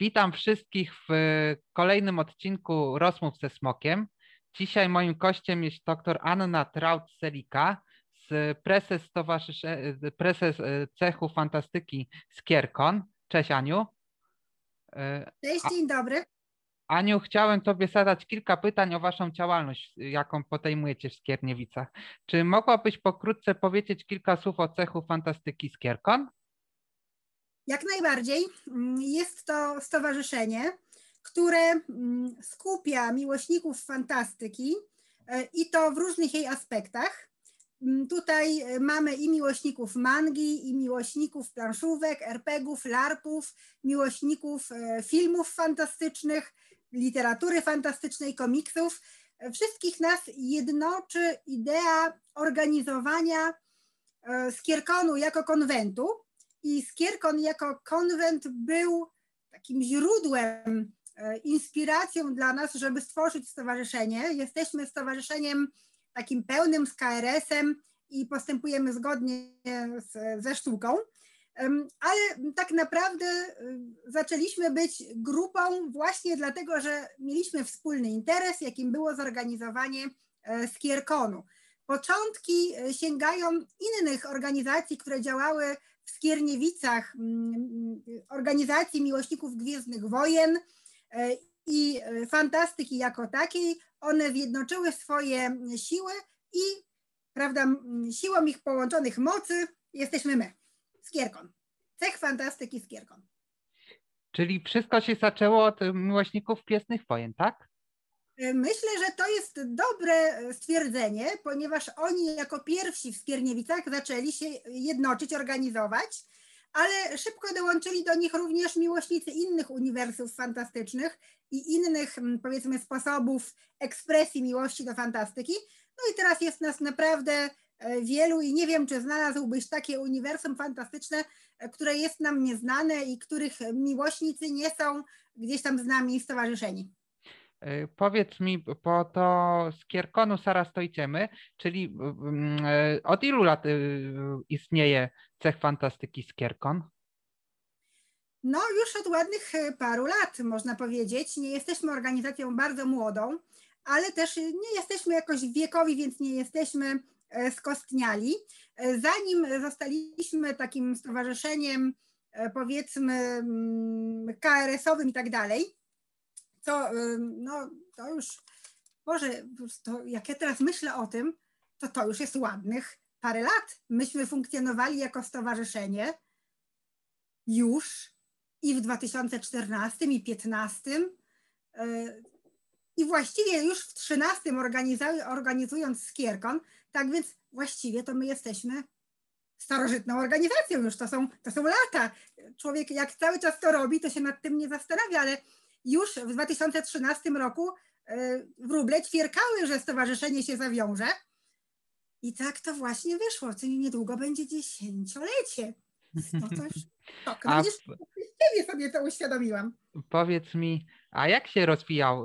Witam wszystkich w kolejnym odcinku Rozmów ze Smokiem. Dzisiaj moim gościem jest dr Anna Traut-Selika, prezes Cechu Fantastyki Skierkon. Cześć, Aniu. Cześć, dzień dobry. Aniu, chciałem Tobie zadać kilka pytań o Waszą działalność, jaką podejmujecie w Skierniewicach. Czy mogłabyś pokrótce powiedzieć kilka słów o Cechu Fantastyki Skierkon? Jak najbardziej. Jest to stowarzyszenie, które skupia miłośników fantastyki i to w różnych jej aspektach. Tutaj mamy i miłośników mangi, i miłośników planszówek, RPGów, larpów, miłośników filmów fantastycznych, literatury fantastycznej, komiksów. Wszystkich nas jednoczy idea organizowania Skierkonu jako konwentu. I Skierkon jako konwent był takim źródłem, inspiracją dla nas, żeby stworzyć stowarzyszenie. Jesteśmy stowarzyszeniem takim pełnym z KRS-em i postępujemy zgodnie ze sztuką. Ale tak naprawdę zaczęliśmy być grupą właśnie dlatego, że mieliśmy wspólny interes, jakim było zorganizowanie Skierkonu. Początki sięgają innych organizacji, które działały w Skierniewicach, organizacji miłośników Gwiezdnych Wojen i fantastyki jako takiej. One zjednoczyły swoje siły i, prawda, siłą ich połączonych mocy jesteśmy my, Skierkon, Cech Fantastyki Skierkon. Czyli wszystko się zaczęło od miłośników Gwiezdnych Wojen, tak? Myślę, że to jest dobre stwierdzenie, ponieważ oni jako pierwsi w Skierniewicach zaczęli się jednoczyć, organizować, ale szybko dołączyli do nich również miłośnicy innych uniwersów fantastycznych i innych, powiedzmy, sposobów ekspresji miłości do fantastyki. No i teraz jest nas naprawdę wielu i nie wiem, czy znalazłbyś takie uniwersum fantastyczne, które jest nam nieznane i których miłośnicy nie są gdzieś tam z nami stowarzyszeni. Powiedz mi, bo to Skierkonu zaraz to idziemy, czyli od ilu lat istnieje Cech Fantastyki Skierkon? No już od ładnych paru lat, można powiedzieć. Nie jesteśmy organizacją bardzo młodą, ale też nie jesteśmy jakoś wiekowi, więc nie jesteśmy skostniali. Zanim zostaliśmy takim stowarzyszeniem, powiedzmy, KRS-owym i tak dalej, to, no, to już, Boże, to jak ja teraz myślę o tym, to już jest ładnych parę lat. Myśmy funkcjonowali jako stowarzyszenie już i w 2014 i 2015 i właściwie już w 2013 organizując Skierkon, tak więc właściwie to my jesteśmy starożytną organizacją już, to są lata. Człowiek jak cały czas to robi, to się nad tym nie zastanawia, ale już w 2013 roku wróble ćwierkały, że stowarzyszenie się zawiąże. I tak to właśnie wyszło, czyli niedługo będzie dziesięciolecie. No to już tak, przecież sobie to uświadomiłam. Powiedz mi, a jak się rozwijał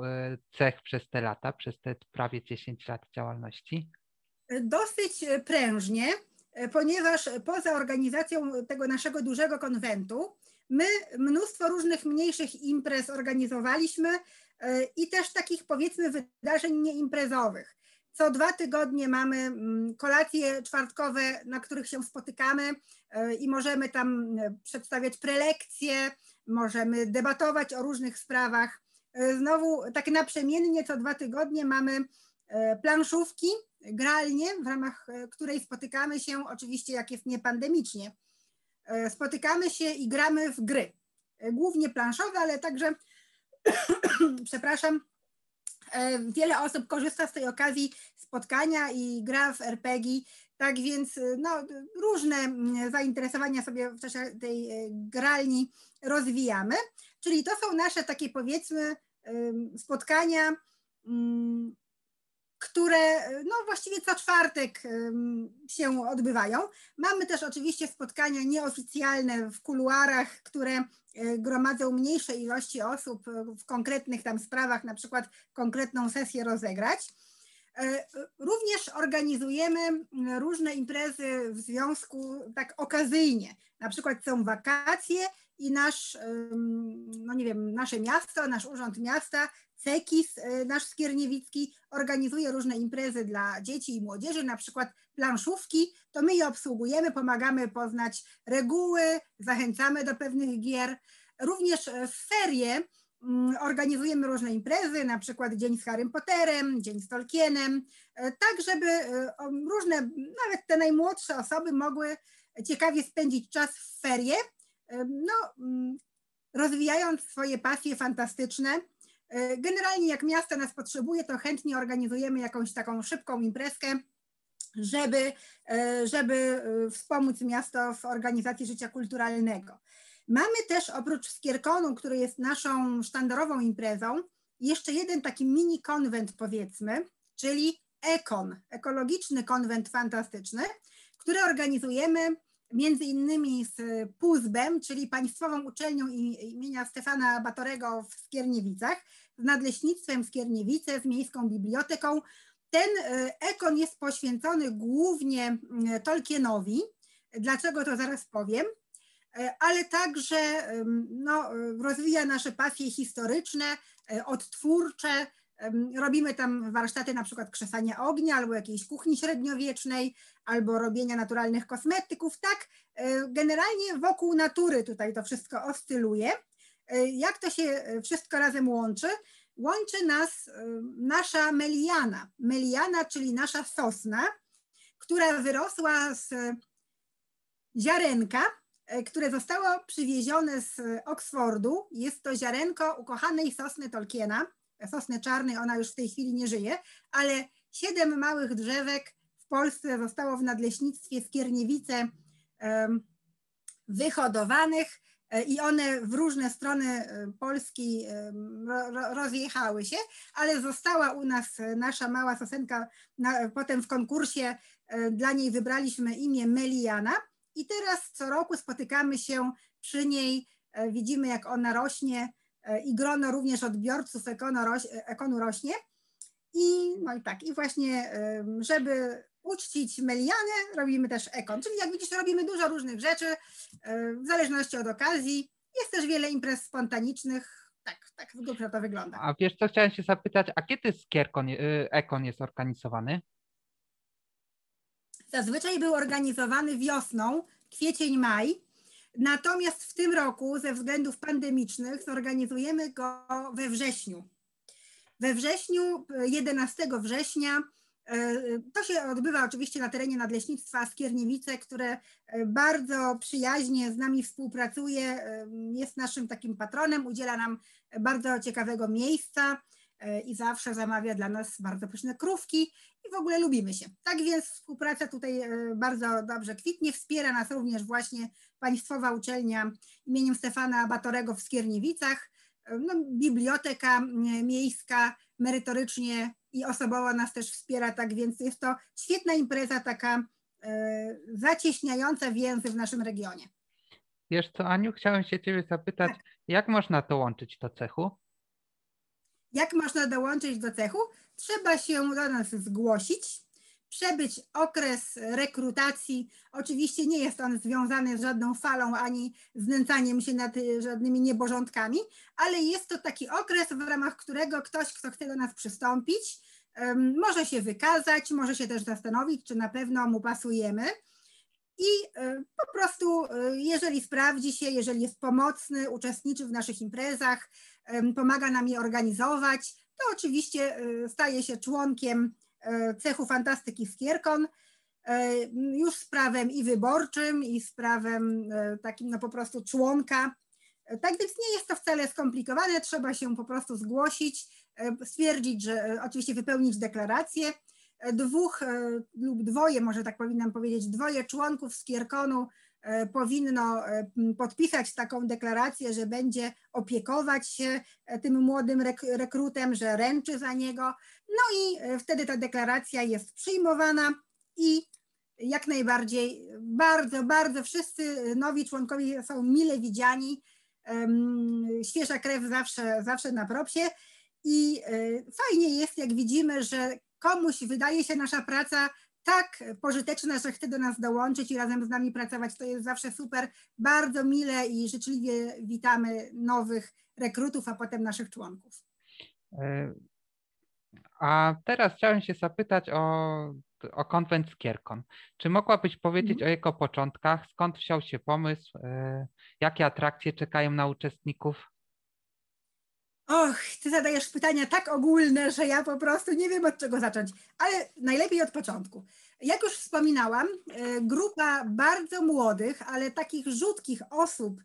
cech przez te lata, przez te prawie 10 lat działalności? Dosyć prężnie, ponieważ poza organizacją tego naszego dużego konwentu my mnóstwo różnych mniejszych imprez organizowaliśmy i też takich, powiedzmy, wydarzeń nieimprezowych. Co 2 tygodnie mamy kolacje czwartkowe, na których się spotykamy i możemy tam przedstawiać prelekcje, możemy debatować o różnych sprawach. Znowu tak naprzemiennie co 2 tygodnie mamy planszówki, gralnie, w ramach której spotykamy się oczywiście, jak jest niepandemicznie. Spotykamy się i gramy w gry, głównie planszowe, ale także, przepraszam, wiele osób korzysta z tej okazji spotkania i gra w RPG, tak więc no, różne zainteresowania sobie w czasie tej gralni rozwijamy, czyli to są nasze takie, powiedzmy, spotkania, które no, właściwie co czwartek się odbywają. Mamy też oczywiście spotkania nieoficjalne w kuluarach, które gromadzą mniejsze ilości osób w konkretnych tam sprawach, na przykład konkretną sesję rozegrać. Również organizujemy różne imprezy w związku tak okazyjnie. Na przykład są wakacje i nasz, no nie wiem, nasze miasto, nasz urząd miasta, CEKiS, nasz skierniewicki, organizuje różne imprezy dla dzieci i młodzieży, na przykład planszówki, to my je obsługujemy, pomagamy poznać reguły, zachęcamy do pewnych gier. Również w ferie organizujemy różne imprezy, na przykład Dzień z Harrym Potterem, Dzień z Tolkienem, tak żeby różne, nawet te najmłodsze osoby mogły ciekawie spędzić czas w ferie, no, rozwijając swoje pasje fantastyczne. Generalnie jak miasto nas potrzebuje, to chętnie organizujemy jakąś taką szybką imprezkę, żeby wspomóc miasto w organizacji życia kulturalnego. Mamy też oprócz Skierkonu, który jest naszą sztandarową imprezą, jeszcze jeden taki mini konwent, powiedzmy, czyli EKON, Ekologiczny Konwent Fantastyczny, który organizujemy między innymi z PUSB-em, czyli Państwową Uczelnią imienia Stefana Batorego w Skierniewicach, z Nadleśnictwem Skierniewice, z Miejską Biblioteką. Ten EKON jest poświęcony głównie Tolkienowi, dlaczego to zaraz powiem, ale także no, rozwija nasze pasje historyczne, odtwórcze. Robimy tam warsztaty na przykład krzesania ognia albo jakiejś kuchni średniowiecznej, albo robienia naturalnych kosmetyków. Tak, generalnie wokół natury tutaj to wszystko oscyluje. Jak to się wszystko razem łączy? Łączy nas nasza Meliana. Meliana, czyli nasza sosna, która wyrosła z ziarenka, które zostało przywiezione z Oksfordu. Jest to ziarenko ukochanej sosny Tolkiena, sosny czarnej, ona już w tej chwili nie żyje, ale 7 małych drzewek w Polsce zostało w Nadleśnictwie Skierniewice wyhodowanych i one w różne strony Polski rozjechały się, ale została u nas nasza mała sosenka, potem w konkursie dla niej wybraliśmy imię Meliana. I teraz co roku spotykamy się przy niej, widzimy jak ona rośnie i grono również odbiorców ekonu rośnie. I no i tak, i właśnie żeby uczcić Melianę, robimy też ekon. Czyli jak widzisz, robimy dużo różnych rzeczy w zależności od okazji. Jest też wiele imprez spontanicznych, tak to wygląda. A wiesz co, chciałem się zapytać, a kiedy Skierkon, ekon jest organizowany? Zazwyczaj był organizowany wiosną, kwiecień, maj, natomiast w tym roku ze względów pandemicznych zorganizujemy go we wrześniu. We wrześniu, 11 września, to się odbywa oczywiście na terenie Nadleśnictwa Skierniewice, które bardzo przyjaźnie z nami współpracuje, jest naszym takim patronem, udziela nam bardzo ciekawego miejsca i zawsze zamawia dla nas bardzo pyszne krówki i w ogóle lubimy się. Tak więc współpraca tutaj bardzo dobrze kwitnie. Wspiera nas również właśnie Państwowa Uczelnia imieniem Stefana Batorego w Skierniewicach. No, biblioteka miejska merytorycznie i osobowo nas też wspiera, tak więc jest to świetna impreza, taka zacieśniająca więzy w naszym regionie. Wiesz co, Aniu, chciałem się ciebie zapytać, tak, jak można to łączyć do cechu? Jak można dołączyć do cechu? Trzeba się do nas zgłosić, przebyć okres rekrutacji. Oczywiście nie jest on związany z żadną falą ani znęcaniem się nad żadnymi nieborządkami, ale jest to taki okres, w ramach którego ktoś, kto chce do nas przystąpić, może się wykazać, może się też zastanowić, czy na pewno mu pasujemy. I po prostu, jeżeli sprawdzi się, jeżeli jest pomocny, uczestniczy w naszych imprezach, pomaga nam je organizować, to oczywiście staje się członkiem Cechu Fantastyki Skierkon, już z prawem i wyborczym, i z prawem takim no po prostu członka. Tak więc nie jest to wcale skomplikowane, trzeba się po prostu zgłosić, stwierdzić, że oczywiście wypełnić deklarację. Dwoje, może tak powinnam powiedzieć, dwoje członków Skierkonu powinno podpisać taką deklarację, że będzie opiekować się tym młodym rekrutem, że ręczy za niego. No i wtedy ta deklaracja jest przyjmowana i jak najbardziej bardzo wszyscy nowi członkowie są mile widziani. Świeża krew zawsze na propsie i fajnie jest, jak widzimy, że komuś wydaje się nasza praca tak pożyteczne, że chce do nas dołączyć i razem z nami pracować. To jest zawsze super. Bardzo mile i życzliwie witamy nowych rekrutów, a potem naszych członków. A teraz chciałem się zapytać o konwent Skierkon. Czy mogłabyś powiedzieć o jego początkach? Skąd wziął się pomysł? Jakie atrakcje czekają na uczestników? Och, ty zadajesz pytania tak ogólne, że ja po prostu nie wiem, od czego zacząć, ale najlepiej od początku. Jak już wspominałam, grupa bardzo młodych, ale takich rzutkich osób,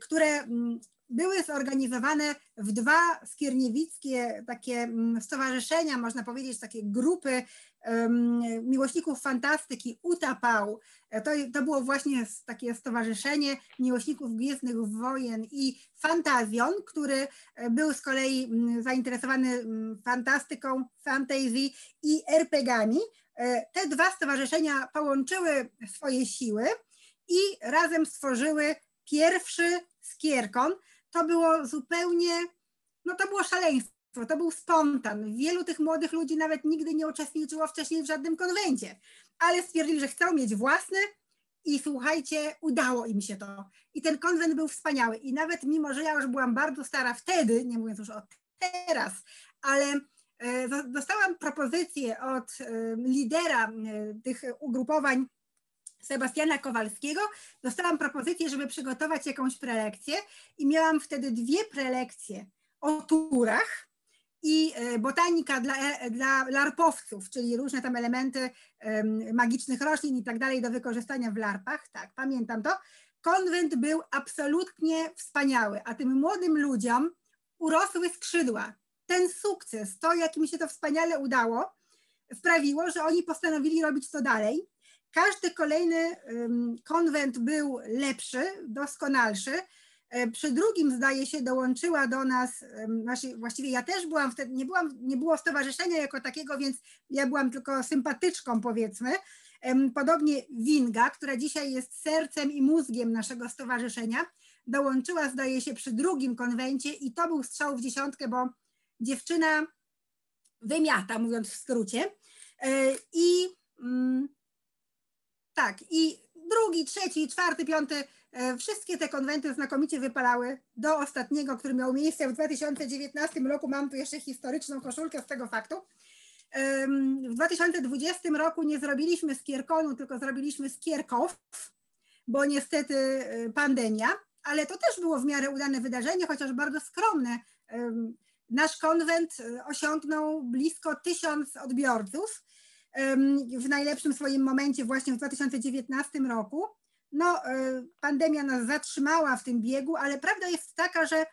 które były zorganizowane w dwa skierniewickie takie stowarzyszenia, można powiedzieć, takie grupy miłośników fantastyki Utapau. To było właśnie takie stowarzyszenie miłośników Gwiezdnych Wojen i Fantazjon, który był z kolei zainteresowany fantastyką, fantasy i RPG-ami. Te dwa stowarzyszenia połączyły swoje siły i razem stworzyły pierwszy Skierkon. To było zupełnie, no to było szaleństwo, to był spontan. Wielu tych młodych ludzi nawet nigdy nie uczestniczyło wcześniej w żadnym konwencie, ale stwierdzili, że chcą mieć własny i słuchajcie, udało im się to. I ten konwent był wspaniały i nawet mimo, że ja już byłam bardzo stara wtedy, nie mówiąc już o teraz, ale dostałam propozycję od lidera tych ugrupowań, Sebastiana Kowalskiego, dostałam propozycję, żeby przygotować jakąś prelekcję i miałam wtedy dwie prelekcje o turach i botanika dla larpowców, czyli różne tam elementy magicznych roślin i tak dalej do wykorzystania w larpach, tak, pamiętam to. Konwent był absolutnie wspaniały, a tym młodym ludziom urosły skrzydła. Ten sukces, to jak im się to wspaniale udało, sprawiło, że oni postanowili robić to dalej. Każdy kolejny konwent był lepszy, doskonalszy. Przy drugim, zdaje się, dołączyła do nas, właściwie ja też byłam wtedy, nie było stowarzyszenia jako takiego, więc ja byłam tylko sympatyczką, powiedzmy. Podobnie Winga, która dzisiaj jest sercem i mózgiem naszego stowarzyszenia, dołączyła, zdaje się, przy drugim konwencie i to był strzał w dziesiątkę, bo dziewczyna wymiata, mówiąc w skrócie. Tak, i drugi, trzeci, czwarty, piąty, wszystkie te konwenty znakomicie wypalały do ostatniego, który miał miejsce w 2019 roku. Mam tu jeszcze historyczną koszulkę z tego faktu. W 2020 roku nie zrobiliśmy Skierkonu, tylko zrobiliśmy Skierków, bo niestety pandemia, ale to też było w miarę udane wydarzenie, chociaż bardzo skromne. Nasz konwent osiągnął blisko 1000 odbiorców. W najlepszym swoim momencie właśnie w 2019 roku. No, pandemia nas zatrzymała w tym biegu, ale prawda jest taka, że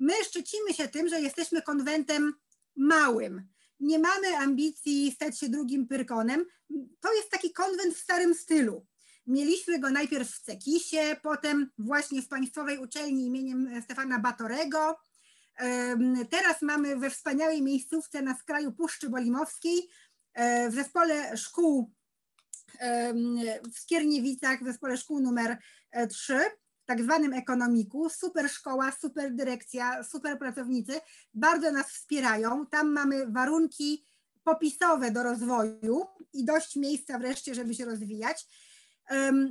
my szczycimy się tym, że jesteśmy konwentem małym. Nie mamy ambicji stać się drugim Pyrkonem. To jest taki konwent w starym stylu. Mieliśmy go najpierw w Cekisie, potem właśnie w Państwowej Uczelni imieniem Stefana Batorego. Teraz mamy we wspaniałej miejscówce na skraju Puszczy Bolimowskiej w Zespole Szkół w Skierniewicach, w Zespole Szkół numer 3, w tak zwanym ekonomiku. Super szkoła, super dyrekcja, super pracownicy, bardzo nas wspierają. Tam mamy warunki popisowe do rozwoju i dość miejsca wreszcie, żeby się rozwijać.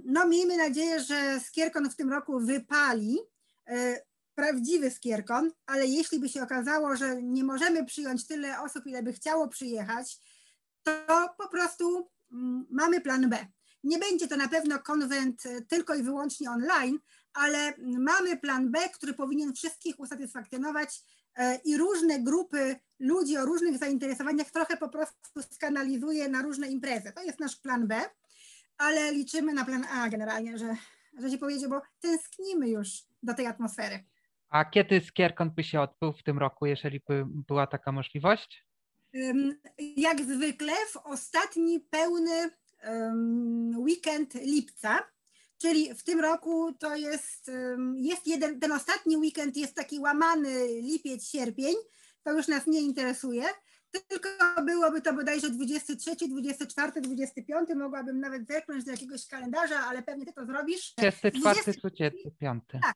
No miejmy nadzieję, że Skierkon w tym roku wypali, prawdziwy Skierkon, ale jeśli by się okazało, że nie możemy przyjąć tyle osób, ile by chciało przyjechać, to po prostu mamy plan B. Nie będzie to na pewno konwent tylko i wyłącznie online, ale mamy plan B, który powinien wszystkich usatysfakcjonować i różne grupy ludzi o różnych zainteresowaniach trochę po prostu skanalizuje na różne imprezy. To jest nasz plan B, ale liczymy na plan A generalnie, że się powiedzie, bo tęsknimy już do tej atmosfery. A kiedy Skierkon by się odbył w tym roku, jeżeli by była taka możliwość? Jak zwykle w ostatni pełny weekend lipca, czyli w tym roku to jest jeden, ten ostatni weekend jest taki łamany lipiec, sierpień, to już nas nie interesuje, tylko byłoby to bodajże 23, 24, 25, mogłabym nawet zerknąć do jakiegoś kalendarza, ale pewnie ty to zrobisz. 24, 25. Tak,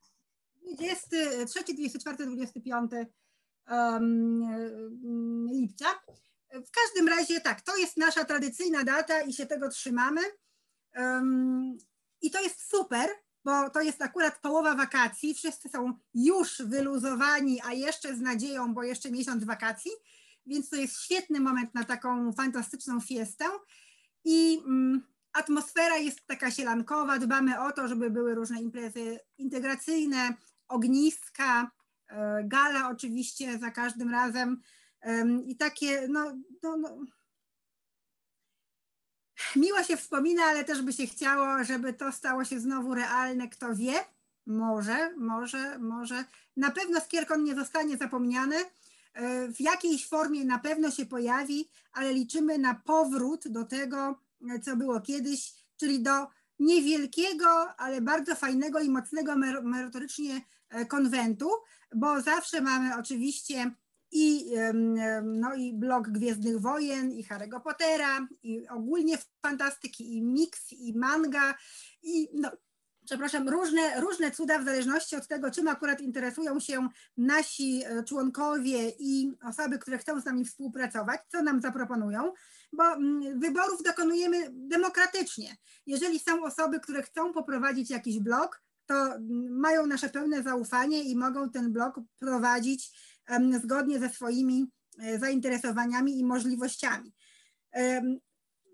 23, 24, 25. Lipca. W każdym razie tak, to jest nasza tradycyjna data i się tego trzymamy. I to jest super, bo to jest akurat połowa wakacji, wszyscy są już wyluzowani, a jeszcze z nadzieją, bo jeszcze miesiąc wakacji, więc to jest świetny moment na taką fantastyczną fiestę i atmosfera jest taka sielankowa, dbamy o to, żeby były różne imprezy integracyjne, ogniska, gala oczywiście za każdym razem i takie, miło się wspomina, ale też by się chciało, żeby to stało się znowu realne, kto wie, może. Na pewno Skierkon nie zostanie zapomniany, w jakiejś formie na pewno się pojawi, ale liczymy na powrót do tego, co było kiedyś, czyli do niewielkiego, ale bardzo fajnego i mocnego merytorycznie konwentu, bo zawsze mamy oczywiście i blok Gwiezdnych Wojen, i Harry'ego Pottera, i ogólnie fantastyki, i miks, i manga, i przepraszam, różne cuda w zależności od tego, czym akurat interesują się nasi członkowie i osoby, które chcą z nami współpracować, co nam zaproponują, bo wyborów dokonujemy demokratycznie. Jeżeli są osoby, które chcą poprowadzić jakiś blog, to mają nasze pełne zaufanie i mogą ten blog prowadzić zgodnie ze swoimi zainteresowaniami i możliwościami.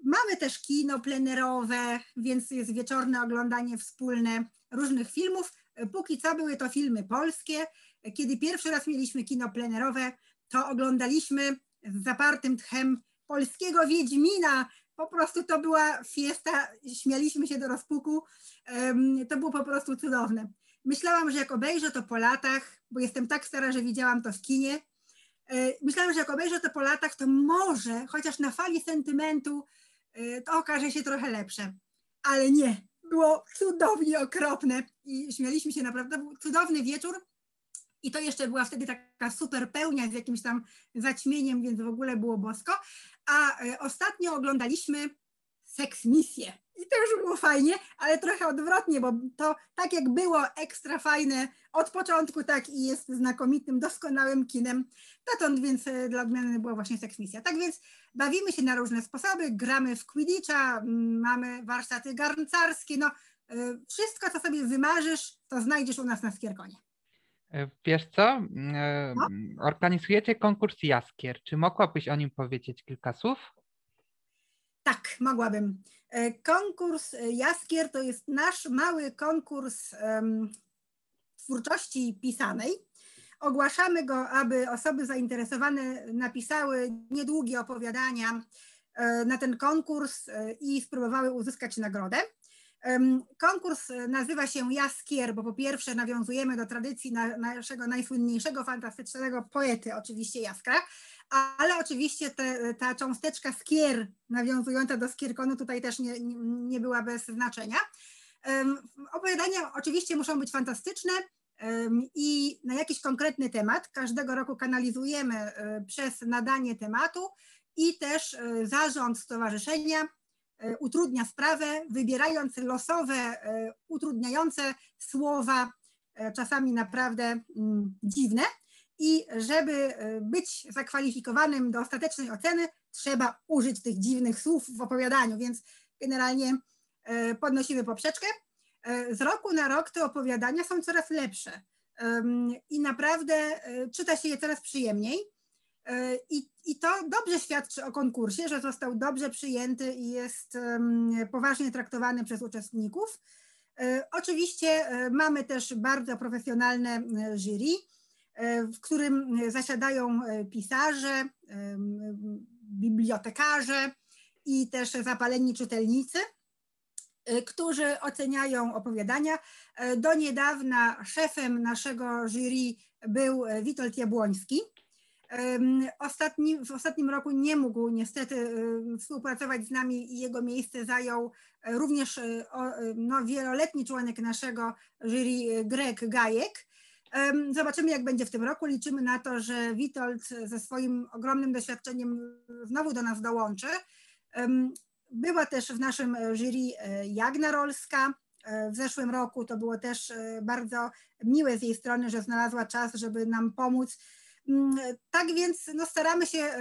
Mamy też kino plenerowe, więc jest wieczorne oglądanie wspólne różnych filmów. Póki co były to filmy polskie. Kiedy pierwszy raz mieliśmy kino plenerowe, to oglądaliśmy z zapartym tchem polskiego Wiedźmina. Po prostu to była fiesta, śmialiśmy się do rozpuku. To było po prostu cudowne. Myślałam, że jak obejrzę to po latach, bo jestem tak stara, że widziałam to w kinie, myślałam, że jak obejrzę to po latach, to może, chociaż na fali sentymentu, to okaże się trochę lepsze. Ale nie, było cudownie okropne i śmialiśmy się naprawdę. Był cudowny wieczór i to jeszcze była wtedy taka super pełnia z jakimś tam zaćmieniem, więc w ogóle było bosko. A ostatnio oglądaliśmy Seksmisję. I to już było fajnie, ale trochę odwrotnie, bo to tak jak było ekstra fajne od początku, tak i jest znakomitym, doskonałym kinem. Dotąd więc dla odmiany była właśnie Seksmisja. Tak więc bawimy się na różne sposoby, gramy w quidditcha, mamy warsztaty garncarskie, wszystko, co sobie wymarzysz, to znajdziesz u nas na Skierkonie. Wiesz co, organizujecie konkurs Jaskier. Czy mogłabyś o nim powiedzieć kilka słów? Tak, mogłabym. Konkurs Jaskier to jest nasz mały konkurs twórczości pisanej. Ogłaszamy go, aby osoby zainteresowane napisały niedługie opowiadania na ten konkurs i spróbowały uzyskać nagrodę. Konkurs nazywa się Jaskier, bo po pierwsze nawiązujemy do tradycji naszego najsłynniejszego, fantastycznego poety, oczywiście Jaskra, ale oczywiście ta cząsteczka skier nawiązująca do Skierkonu tutaj też nie była bez znaczenia. Opowiadania oczywiście muszą być fantastyczne i na jakiś konkretny temat. Każdego roku kanalizujemy przez nadanie tematu i też zarząd stowarzyszenia utrudnia sprawę, wybierając losowe, utrudniające słowa, czasami naprawdę dziwne. I żeby być zakwalifikowanym do ostatecznej oceny, trzeba użyć tych dziwnych słów w opowiadaniu, więc generalnie podnosimy poprzeczkę. Z roku na rok te opowiadania są coraz lepsze i naprawdę czyta się je coraz przyjemniej. I to dobrze świadczy o konkursie, że został dobrze przyjęty i jest poważnie traktowany przez uczestników. Oczywiście mamy też bardzo profesjonalne jury, w którym zasiadają pisarze, bibliotekarze i też zapaleni czytelnicy, którzy oceniają opowiadania. Do niedawna szefem naszego jury był Witold Jabłoński. W ostatnim roku nie mógł niestety współpracować z nami i jego miejsce zajął również wieloletni członek naszego jury Greg Gajek. Zobaczymy, jak będzie w tym roku. Liczymy na to, że Witold ze swoim ogromnym doświadczeniem znowu do nas dołączy. Była też w naszym jury Jagna Rolska. W zeszłym roku to było też bardzo miłe z jej strony, że znalazła czas, żeby nam pomóc. Tak więc staramy się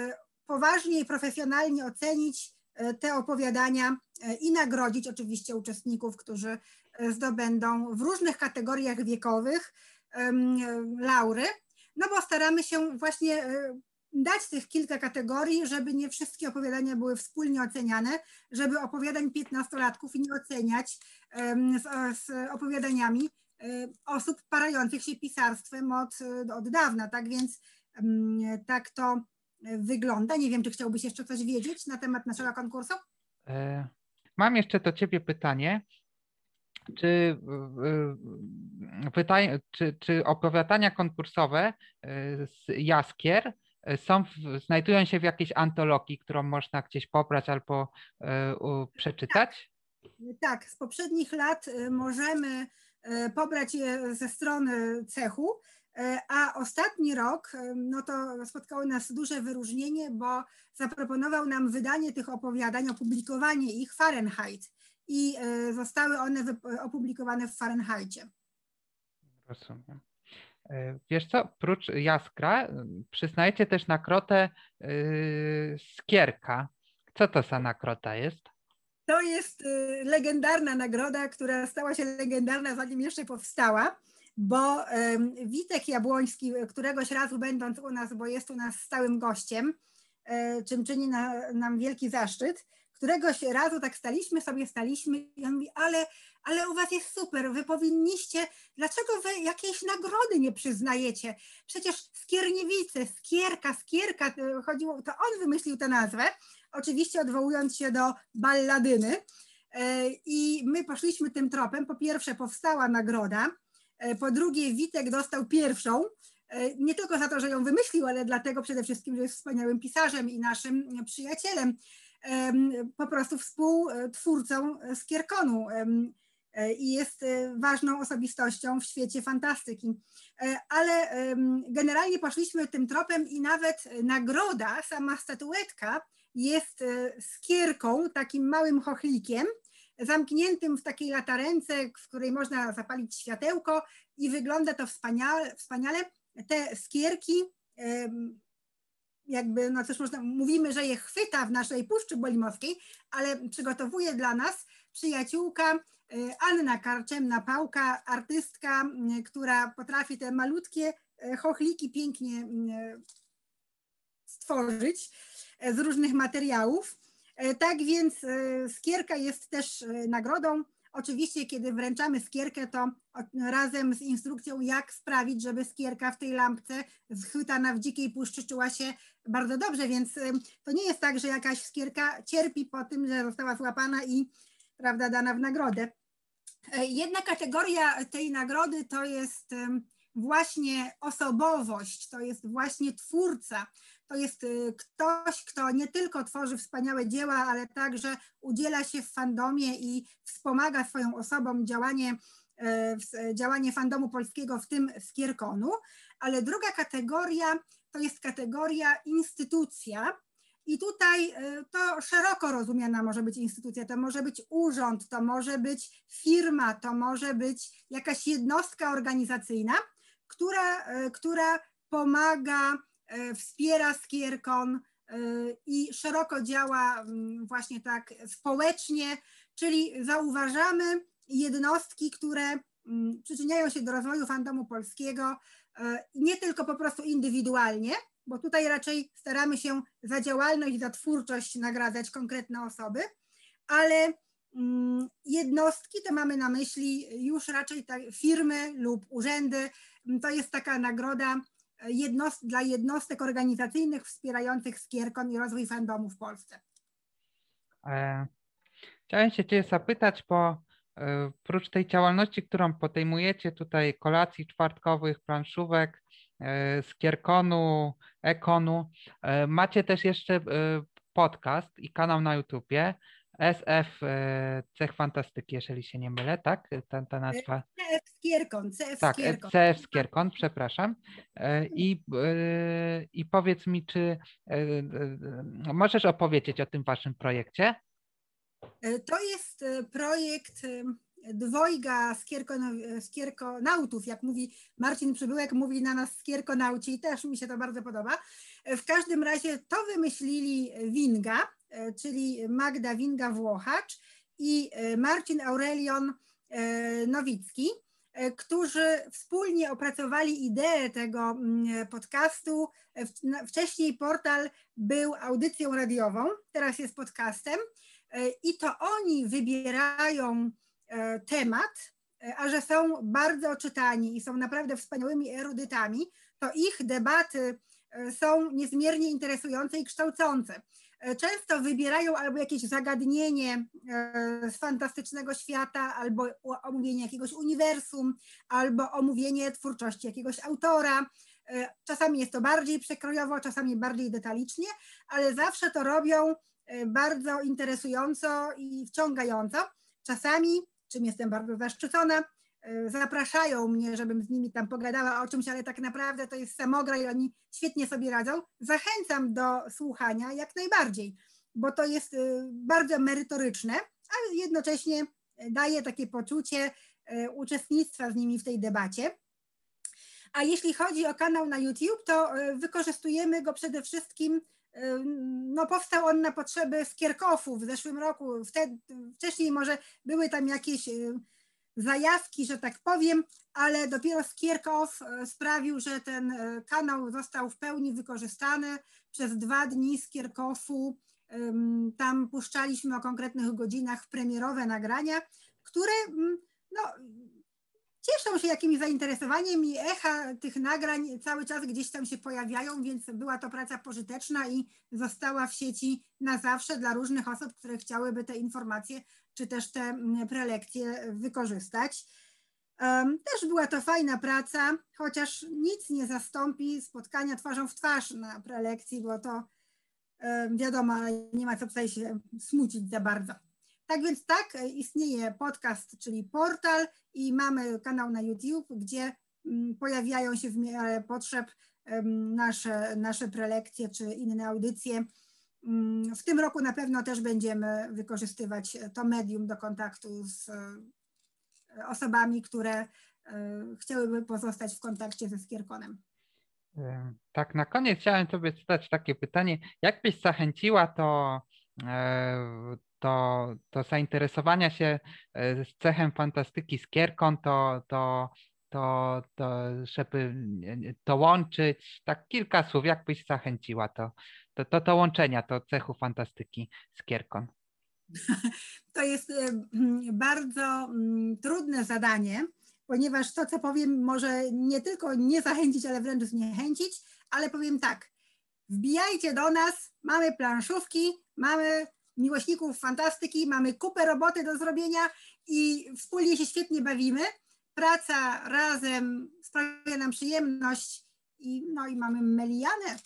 poważnie i profesjonalnie ocenić te opowiadania i nagrodzić oczywiście uczestników, którzy zdobędą w różnych kategoriach wiekowych laury, no bo staramy się właśnie dać tych kilka kategorii, żeby nie wszystkie opowiadania były wspólnie oceniane, żeby opowiadań 15-latków nie oceniać z opowiadaniami osób parających się pisarstwem od dawna, tak więc tak to wygląda. Nie wiem, czy chciałbyś jeszcze coś wiedzieć na temat naszego konkursu? Mam jeszcze do ciebie pytanie. Czy opowiadania konkursowe z Jaskier znajdują się w jakiejś antologii, którą można gdzieś pobrać albo przeczytać? Tak, z poprzednich lat możemy pobrać je ze strony cechu, a ostatni rok, no to spotkało nas duże wyróżnienie, bo zaproponował nam wydanie tych opowiadań, opublikowanie ich Fahrenheit i zostały one opublikowane w Fahrenheicie. Rozumiem. Wiesz co, prócz Jaskra przyznajecie też nagrodę Skierka. Co to za nagroda jest? To jest legendarna nagroda, która stała się legendarna, zanim jeszcze powstała, bo Witek Jabłoński, któregoś razu będąc u nas, bo jest u nas stałym gościem, czym czyni nam wielki zaszczyt, któregoś razu tak staliśmy i on mówi, ale u was jest super, wy powinniście, dlaczego wy jakiejś nagrody nie przyznajecie? Przecież Skierniewice, Skierka, chodziło, to on wymyślił tę nazwę, oczywiście odwołując się do balladyny i my poszliśmy tym tropem. Po pierwsze powstała nagroda, po drugie Witek dostał pierwszą, nie tylko za to, że ją wymyślił, ale dlatego przede wszystkim, że jest wspaniałym pisarzem i naszym przyjacielem, po prostu współtwórcą Skierkonu i jest ważną osobistością w świecie fantastyki. Ale generalnie poszliśmy tym tropem i nawet nagroda, sama statuetka jest skierką, takim małym chochlikiem, zamkniętym w takiej latarence, w której można zapalić światełko i wygląda to wspaniale. Te skierki, jakby, no cóż, mówimy, że je chwyta w naszej Puszczy Bolimowskiej, ale przygotowuje dla nas przyjaciółka Anna Karczemna Pałka, artystka, która potrafi te malutkie chochliki pięknie stworzyć z różnych materiałów. Tak więc Skierka jest też nagrodą. Oczywiście, kiedy wręczamy Skierkę, to razem z instrukcją, jak sprawić, żeby Skierka w tej lampce schwytana w dzikiej puszczy czuła się bardzo dobrze, więc to nie jest tak, że jakaś Skierka cierpi po tym, że została złapana i, prawda, dana w nagrodę. Jedna kategoria tej nagrody to jest właśnie osobowość, to jest właśnie twórca, to jest ktoś, kto nie tylko tworzy wspaniałe dzieła, ale także udziela się w fandomie i wspomaga swoją osobą działanie fandomu polskiego, w tym Skierkonu. Ale druga kategoria to jest kategoria instytucja i tutaj to szeroko rozumiana może być instytucja, to może być urząd, to może być firma, to może być jakaś jednostka organizacyjna, która pomaga, wspiera Skierkon i szeroko działa właśnie tak społecznie, czyli zauważamy jednostki, które przyczyniają się do rozwoju fandomu polskiego, nie tylko po prostu indywidualnie, bo tutaj raczej staramy się za działalność, za twórczość nagradzać konkretne osoby, ale jednostki to mamy na myśli już raczej firmy lub urzędy. To jest taka nagroda dla jednostek organizacyjnych wspierających Skierkon i rozwój fandomu w Polsce. Chciałem się cię zapytać, bo prócz tej działalności, którą podejmujecie tutaj, kolacji czwartkowych, planszówek, Skierkonu, Ekonu, macie też jeszcze podcast i kanał na YouTubie, Cech Fantastyki, jeżeli się nie mylę, tak? Ta nazwa. Cech Skierkon, przepraszam. I powiedz mi, czy możesz opowiedzieć o tym waszym projekcie? To jest projekt dwojga skierkonautów, jak mówi Marcin Przybyłek, mówi na nas skierkonauci i też mi się to bardzo podoba. W każdym razie to wymyślili Winga, czyli Magda Winga-Włochacz i Marcin Aurelion Nowicki, którzy wspólnie opracowali ideę tego podcastu. Wcześniej portal był audycją radiową, teraz jest podcastem i to oni wybierają temat, a że są bardzo czytani i są naprawdę wspaniałymi erudytami, to ich debaty są niezmiernie interesujące i kształcące. Często wybierają albo jakieś zagadnienie z fantastycznego świata, albo omówienie jakiegoś uniwersum, albo omówienie twórczości jakiegoś autora. Czasami jest to bardziej przekrojowo, czasami bardziej detalicznie, ale zawsze to robią bardzo interesująco i wciągająco. Czasami, czym jestem bardzo zaszczycona, zapraszają mnie, żebym z nimi tam pogadała o czymś, ale tak naprawdę to jest samogra i oni świetnie sobie radzą. Zachęcam do słuchania jak najbardziej, bo to jest bardzo merytoryczne, a jednocześnie daje takie poczucie uczestnictwa z nimi w tej debacie. A jeśli chodzi o kanał na YouTube, to wykorzystujemy go przede wszystkim, no powstał on na potrzeby skierkowców w zeszłym roku, wcześniej może były tam jakieś zajawki, że tak powiem, ale dopiero Skierkow sprawił, że ten kanał został w pełni wykorzystany. Przez 2 dni Skierkowu tam puszczaliśmy o konkretnych godzinach premierowe nagrania, które no, cieszą się jakimś zainteresowaniem i echa tych nagrań cały czas gdzieś tam się pojawiają, więc była to praca pożyteczna i została w sieci na zawsze dla różnych osób, które chciałyby te informacje czy też te prelekcje wykorzystać. Też była to fajna praca, chociaż nic nie zastąpi spotkania twarzą w twarz na prelekcji, bo to wiadomo, nie ma co tutaj się smucić za bardzo. Tak więc tak, istnieje podcast, czyli portal i mamy kanał na YouTube, gdzie pojawiają się w miarę potrzeb nasze prelekcje czy inne audycje. W tym roku na pewno też będziemy wykorzystywać to medium do kontaktu z osobami, które chciałyby pozostać w kontakcie ze Skierkonem. Tak, na koniec chciałem sobie zadać takie pytanie. Jak byś zachęciła to zainteresowania się z cechem fantastyki Skierkon, żeby to łączyć, tak kilka słów, jak byś zachęciła to łączenia, to cechu fantastyki Skierkon? To jest bardzo trudne zadanie, ponieważ to, co powiem, może nie tylko nie zachęcić, ale wręcz zniechęcić, ale powiem tak, wbijajcie do nas, mamy planszówki, mamy miłośników fantastyki, mamy kupę roboty do zrobienia i wspólnie się świetnie bawimy. Praca razem sprawia nam przyjemność i mamy Melianę,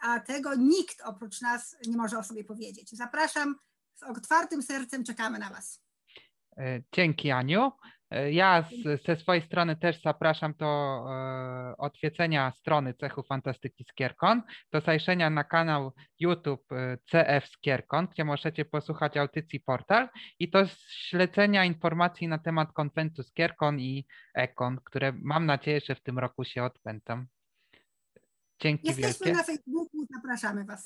a tego nikt oprócz nas nie może o sobie powiedzieć. Zapraszam, z otwartym sercem czekamy na Was. Dzięki, Aniu. Ja ze swojej strony też zapraszam do odwiedzenia strony Cechu Fantastyki Skierkon, do zajrzenia na kanał YouTube CF Skierkon, gdzie możecie posłuchać audycji portal i do śledzenia informacji na temat konwentu Skierkon i EKON, które mam nadzieję, że w tym roku się odbędą. Dzięki wielkie. Jesteśmy na Facebooku, zapraszamy Was.